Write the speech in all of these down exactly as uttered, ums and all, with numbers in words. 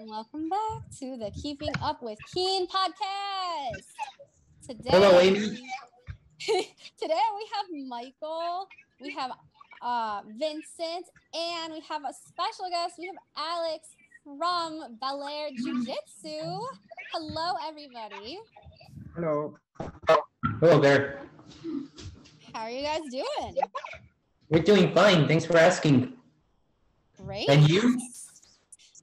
and welcome back to the Keeping Up with Keen podcast. Today, hello, Amy. Today we have Michael, we have uh, Vincent, and we have a special guest. We have Alex from Bel Air Jiu-Jitsu. Hello, everybody. Hello. Hello there. How are you guys doing? We're doing fine. Thanks for asking. Great. And you?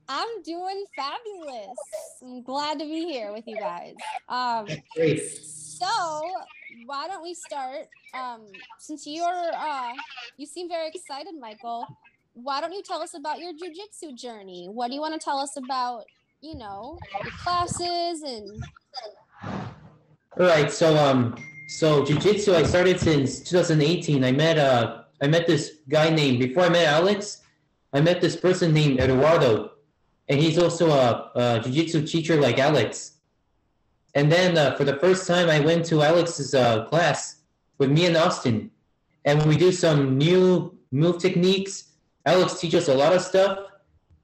I'm doing fabulous. I'm glad to be here with you guys. Um, great. So why don't we start? Um, since you're, uh, you seem very excited, Michael, why don't you tell us about your jiu-jitsu journey? What do you want to tell us about, you know, your classes and... All right. So, um, so jiu-jitsu, I started since two thousand eighteen. I met, uh, I met this guy named, before I met Alex, I met this person named Eduardo. And he's also a, a jiu-jitsu teacher like Alex. And then uh, for the first time, I went to Alex's uh, class with me and Austin. And we do some new move techniques. Alex teaches a lot of stuff.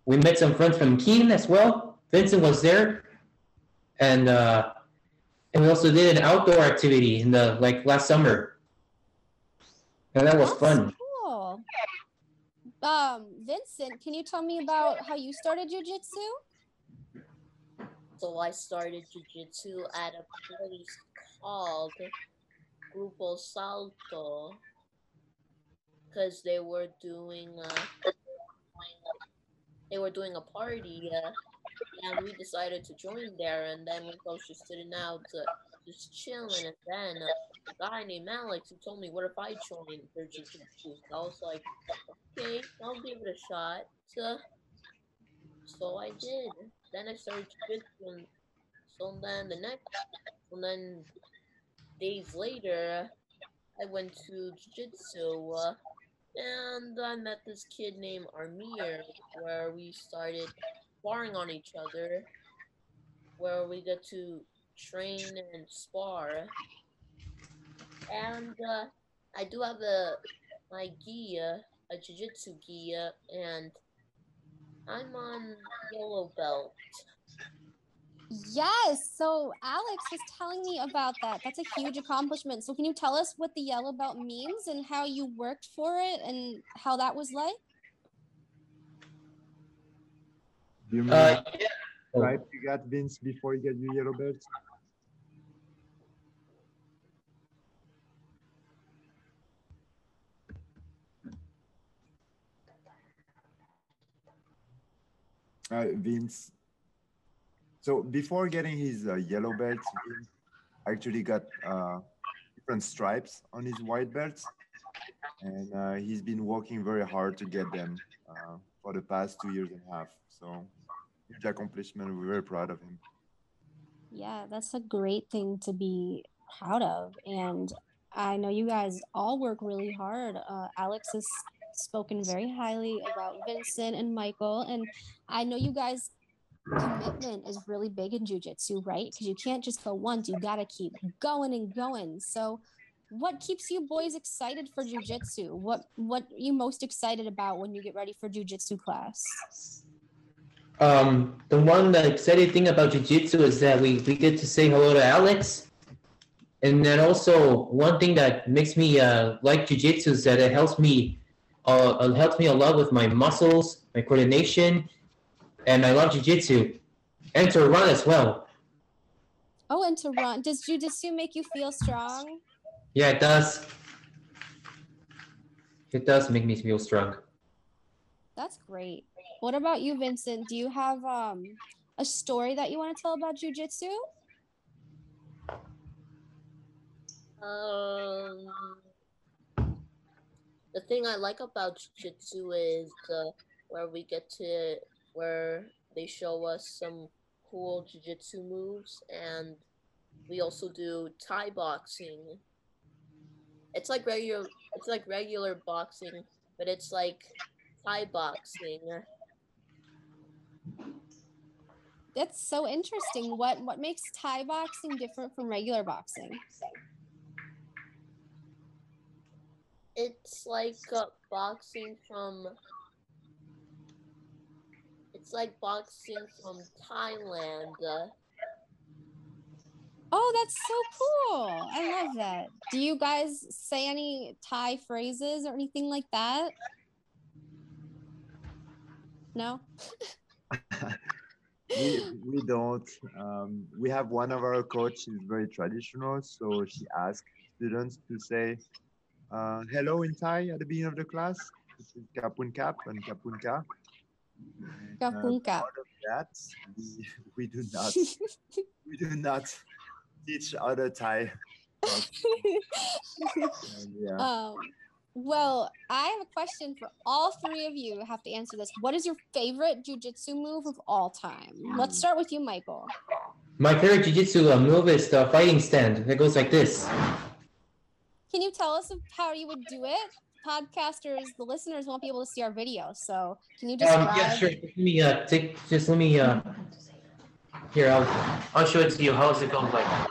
We met some friends from Keen as well. Vincent was there. And uh, and we also did an outdoor activity in the like last summer. And that was That's fun. Cool. Um, Vincent, can you tell me about how you started jiu-jitsu? So I started jiu-jitsu at a place called Grupo Salto because they were doing a, they were doing a party and we decided to join there, and then we was just sitting out uh, just chilling, and then a guy named Alex who told me, what if I joined their jiu-jitsu? I was like, okay, I'll give it a shot. So, so I did. Then I started jiu-jitsu, and so then the next, and then days later, I went to jiu-jitsu, uh, and I met this kid named Amir, where we started sparring on each other, where we got to train and spar. And uh, I do have a my gi, a jiu-jitsu gi, and I'm on yellow belt. Yes, so Alex was telling me about that. That's a huge accomplishment. So can you tell us what the yellow belt means and how you worked for it and how that was like? Do you mean uh, yeah. Right, you got Vince before you get your yellow belt? Uh, Vince. So before getting his uh, yellow belt, Vince actually got uh, different stripes on his white belts, and uh, he's been working very hard to get them uh, for the past two years and a half. So huge accomplishment. We're very proud of him. Yeah, that's a great thing to be proud of, and I know you guys all work really hard. Uh, Alex is spoken very highly about Vincent and Michael, and I know you guys' commitment is really big in jiu-jitsu, right? Because you can't just go once, you gotta keep going and going. So what keeps you boys excited for jiu-jitsu? What what are you most excited about when you get ready for jiu-jitsu class? Um, the one the exciting thing about jiu-jitsu is that we, we get to say hello to Alex. And then also one thing that makes me uh, like jiu-jitsu is that it helps me Uh, it helped me a lot with my muscles, my coordination, and I love jiu-jitsu. And to run as well. Oh, and to run. Does jiu-jitsu make you feel strong? Yeah, it does. It does make me feel strong. That's great. What about you, Vincent? Do you have um, a story that you want to tell about jiu-jitsu? Um... The thing I like about jiu-jitsu is uh, where we get to, where they show us some cool jiu-jitsu moves, and we also do Thai boxing. It's like regular, it's like regular boxing, but it's like Thai boxing. That's so interesting. What what makes Thai boxing different from regular boxing? It's like uh, boxing from, It's like boxing from Thailand. Oh, that's so cool. I love that. Do you guys say any Thai phrases or anything like that? No? we, we don't. Um, we have one of our coaches is very traditional, so she asks students to say uh, hello in Thai at the beginning of the class. This is Kapun Kap and Kapun Ka. Kapun Ka. Uh, part of that, we, we do not. we do not. Teach other Thai. yeah. um, well, I have a question for all three of you. You have to answer this. What is your favorite jiu-jitsu move of all time? Let's start with you, Michael. My favorite jiu-jitsu uh, move is the fighting stand. It goes like this. Can you tell us how you would do it? Podcasters, the listeners won't be able to see our video, so can you just? Um, yeah, sure. Let me uh, take, just let me. Uh, here, I'll I'll show it to you. How does it go like?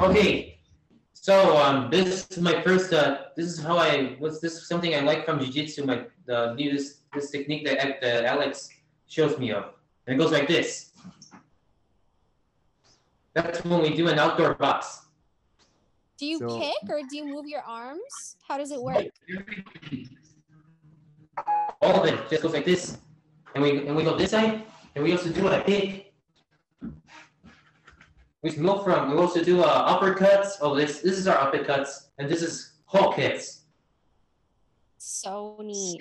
Okay, so um, this is my first. Uh, this is how I. What's this? Something I like from jiu-jitsu. My the new this, this technique that, that Alex shows me of, and it goes like this. That's when we do an outdoor box. Do you so, kick or do you move your arms? How does it work? All of it just goes like this, and we and we go this side, and we also do a kick. We can go from, we also do uh, uppercuts. Oh, this this is our uppercuts, and this is hook hits. So neat.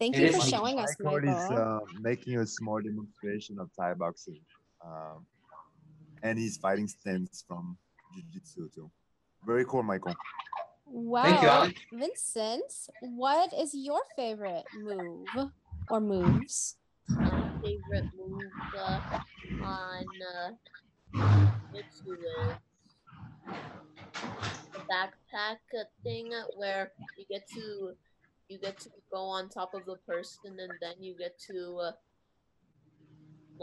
Thank it you for showing us, Michael. Michael is uh, making a small demonstration of Thai boxing. Um, and he's fighting stance from jiu-jitsu too. Very cool, Michael. Wow. Thank you, Alex. Vincent, what is your favorite move or moves? My favorite move uh, on... Uh, It's the backpack thing where you get to you get to go on top of the person and then you get to uh,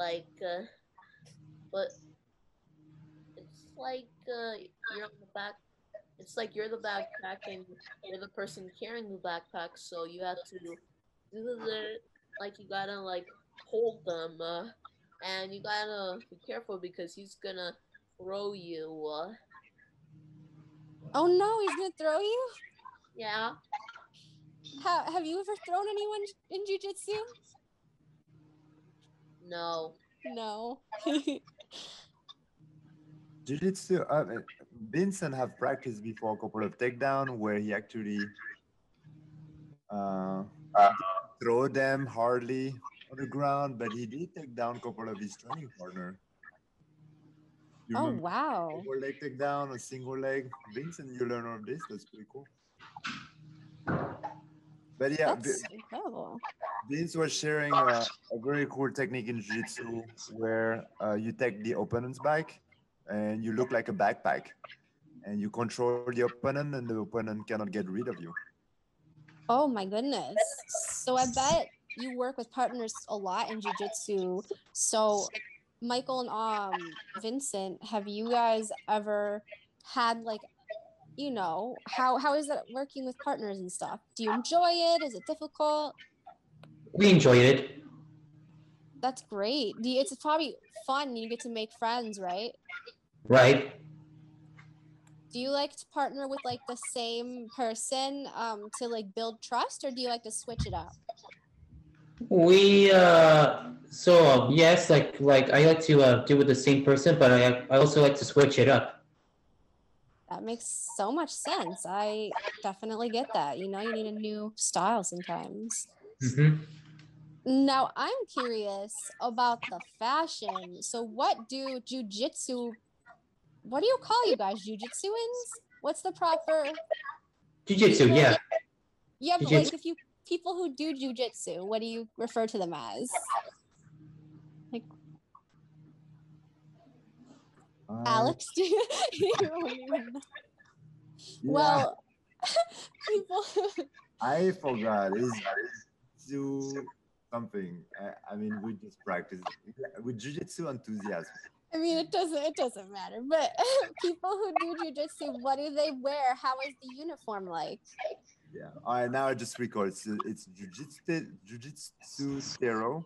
like uh, but it's like uh, you're on the back. It's like you're the backpack and you're the person carrying the backpack, so you have to do the like you gotta like hold them. Uh, And you gotta be careful because he's gonna throw you. Oh no, he's gonna throw you? Yeah. How, have you ever thrown anyone in jiu-jitsu? No. No. Jiu-jitsu, uh, Vincent have practiced before a couple of takedowns where he actually uh, throw them hardly on the ground, but he did take down a couple of his training partner. You oh wow! Double leg take down, a single leg. Vincent, you learn all of this. That's pretty cool. But yeah, That's B- incredible. Vince was sharing uh, a very cool technique in jiu-jitsu where uh, you take the opponent's back and you look like a backpack, and you control the opponent, and the opponent cannot get rid of you. Oh my goodness! So I bet you work with partners a lot in jiu-jitsu. So Michael and um, Vincent, have you guys ever had like, you know, how, how is that working with partners and stuff? Do you enjoy it? Is it difficult? We enjoy it. That's great. It's probably fun. You get to make friends, right? Right. Do you like to partner with like the same person um, to like build trust, or do you like to switch it up? We uh so yes, like like I like to uh, do with the same person, but I I also like to switch it up. That makes so much sense. I definitely get that. You know, you need a new style sometimes. Mm-hmm. Now I'm curious about the fashion. So what do jiu-jitsu? What do you call you guys? Jiu-jitsuans? What's the proper? Jiu-jitsu, yeah. Yeah, but like if you. People who do jiu-jitsu, what do you refer to them as? Like, uh, Alex, do you, you don't even know. Yeah. Well, people. I forgot. It's jiu something. I, I mean, we just practice with jiu-jitsu enthusiasm. I mean, it doesn't. It doesn't matter. But people who do jiu-jitsu, what do they wear? How is the uniform like? Yeah. All right. Now I just record. It's, it's Jiu-Jitsu, Jiu-Jitsu Zero.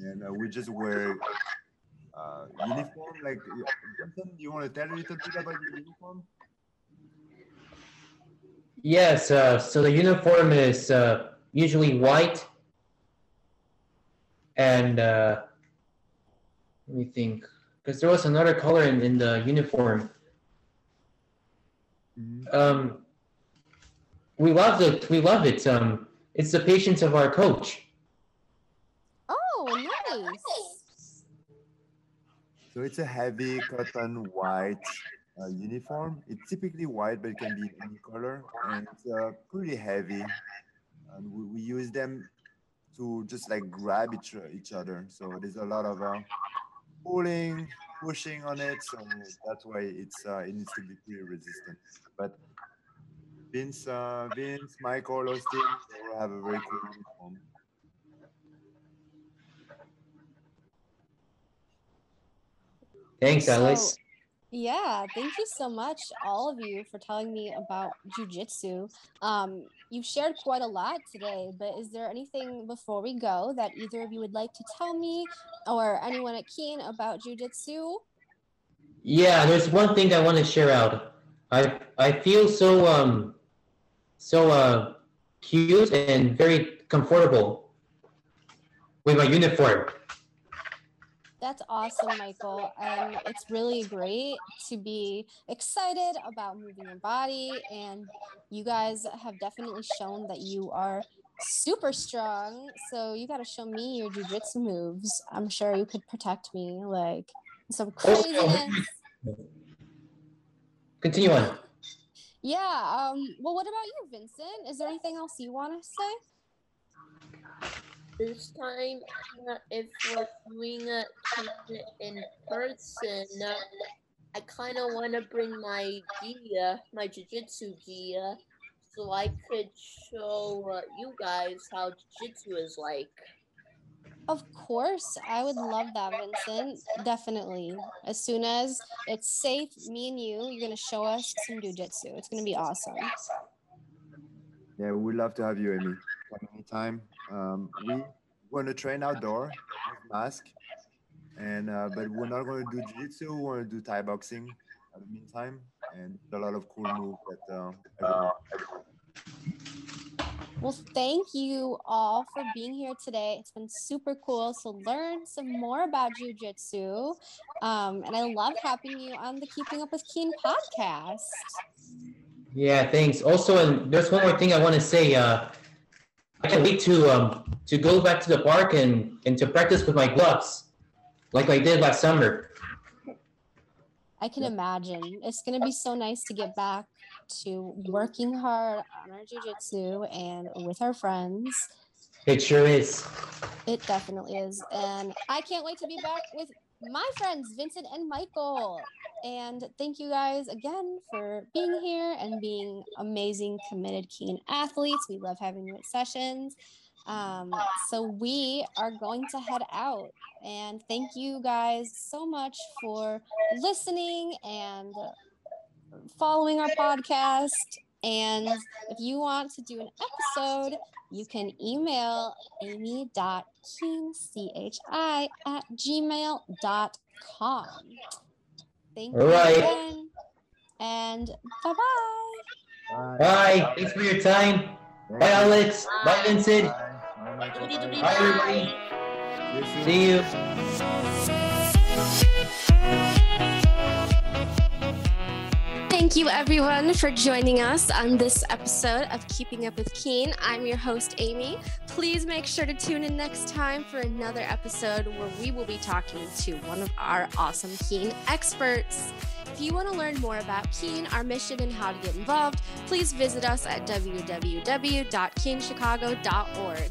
And uh, we just wear uh, uniform. Like, Jonathan, you want to tell a little bit about your uniform? Yes. Uh, so the uniform is uh, usually white. And uh, let me think. Because there was another color in, in the uniform. Mm-hmm. Um, we love it. We love it. Um, it's the patience of our coach. Oh, nice. So it's a heavy cotton white uh, uniform. It's typically white, but it can be any color, and it's uh, pretty heavy. And we, we use them to just like grab each, each other. So there's a lot of uh, pulling, pushing on it. So that's why it's uh, it needs to be pretty resistant. But Vince, uh, Vince, Michael, Austin, they will have a very cool uniform. Thanks, so, Alice. Yeah, thank you so much, all of you, for telling me about jiu-jitsu. Um, you've shared quite a lot today, but is there anything before we go that either of you would like to tell me or anyone at Keen about jiu-jitsu? Yeah, there's one thing I want to share out. I I feel so um so uh cute and very comfortable with my uniform. That's awesome, Michael. And um, it's really great to be excited about moving your body, and you guys have definitely shown that you are super strong. So you gotta show me your jiu-jitsu moves. I'm sure you could protect me like some craziness. Continue on. Yeah. Um, well, what about you, Vincent? Is there anything else you want to say? This time, if we're doing it in person, I kind of want to bring my gear, my jiu-jitsu gear, so I could show you guys how jiu-jitsu is like. Of course, I would love that, Vincent. Definitely. As soon as it's safe, me and you, you're going to show us some jiu-jitsu. It's going to be awesome. Yeah, we'd love to have you, Amy. Anytime. Um, we want to train outdoor, mask, and uh, but we're not going to do jiu-jitsu. We want to do Thai boxing in the meantime, and a lot of cool moves that uh, everyone. Well, thank you all for being here today. It's been super cool to learn some more about jiu-jitsu. Um, and I love having you on the Keeping Up with Keen podcast. Yeah, thanks. Also, and there's one more thing I want to say. Uh, I can't wait to, um, to go back to the park and, and to practice with my gloves like I did last summer. I can imagine. It's going to be so nice to get back to working hard on our jiu-jitsu and with our friends. It sure is. It definitely is. And I can't wait to be back with my friends, Vincent and Michael. And thank you guys again for being here and being amazing, committed, keen athletes. We love having you at sessions. Um, so we are going to head out, and thank you guys so much for listening and following our podcast. And if you want to do an episode, you can email amy dot keen c h i at gmail dot com. Thank All you right. again, and bye-bye. Bye. Bye. Thanks for your time. Bye, bye Alex. Bye, bye Vincent. Bye. Bye, bye. Bye, everybody. See you. Thank you, everyone, for joining us on this episode of Keeping Up with Keen. I'm your host, Amy. Please make sure to tune in next time for another episode where we will be talking to one of our awesome Keen experts. If you want to learn more about Keen, our mission, and how to get involved, please visit us at w w w dot keen chicago dot org.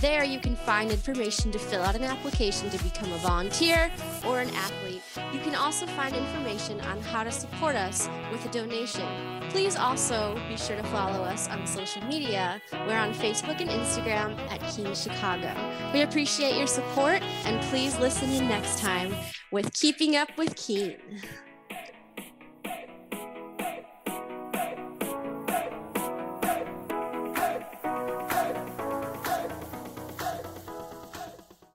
There you can find information to fill out an application to become a volunteer or an athlete. You can also find information on how to support us with a donation. Please also be sure to follow us on social media. We're on Facebook and Instagram at Keen Chicago. We appreciate your support, and please listen in next time with Keeping Up with Keen.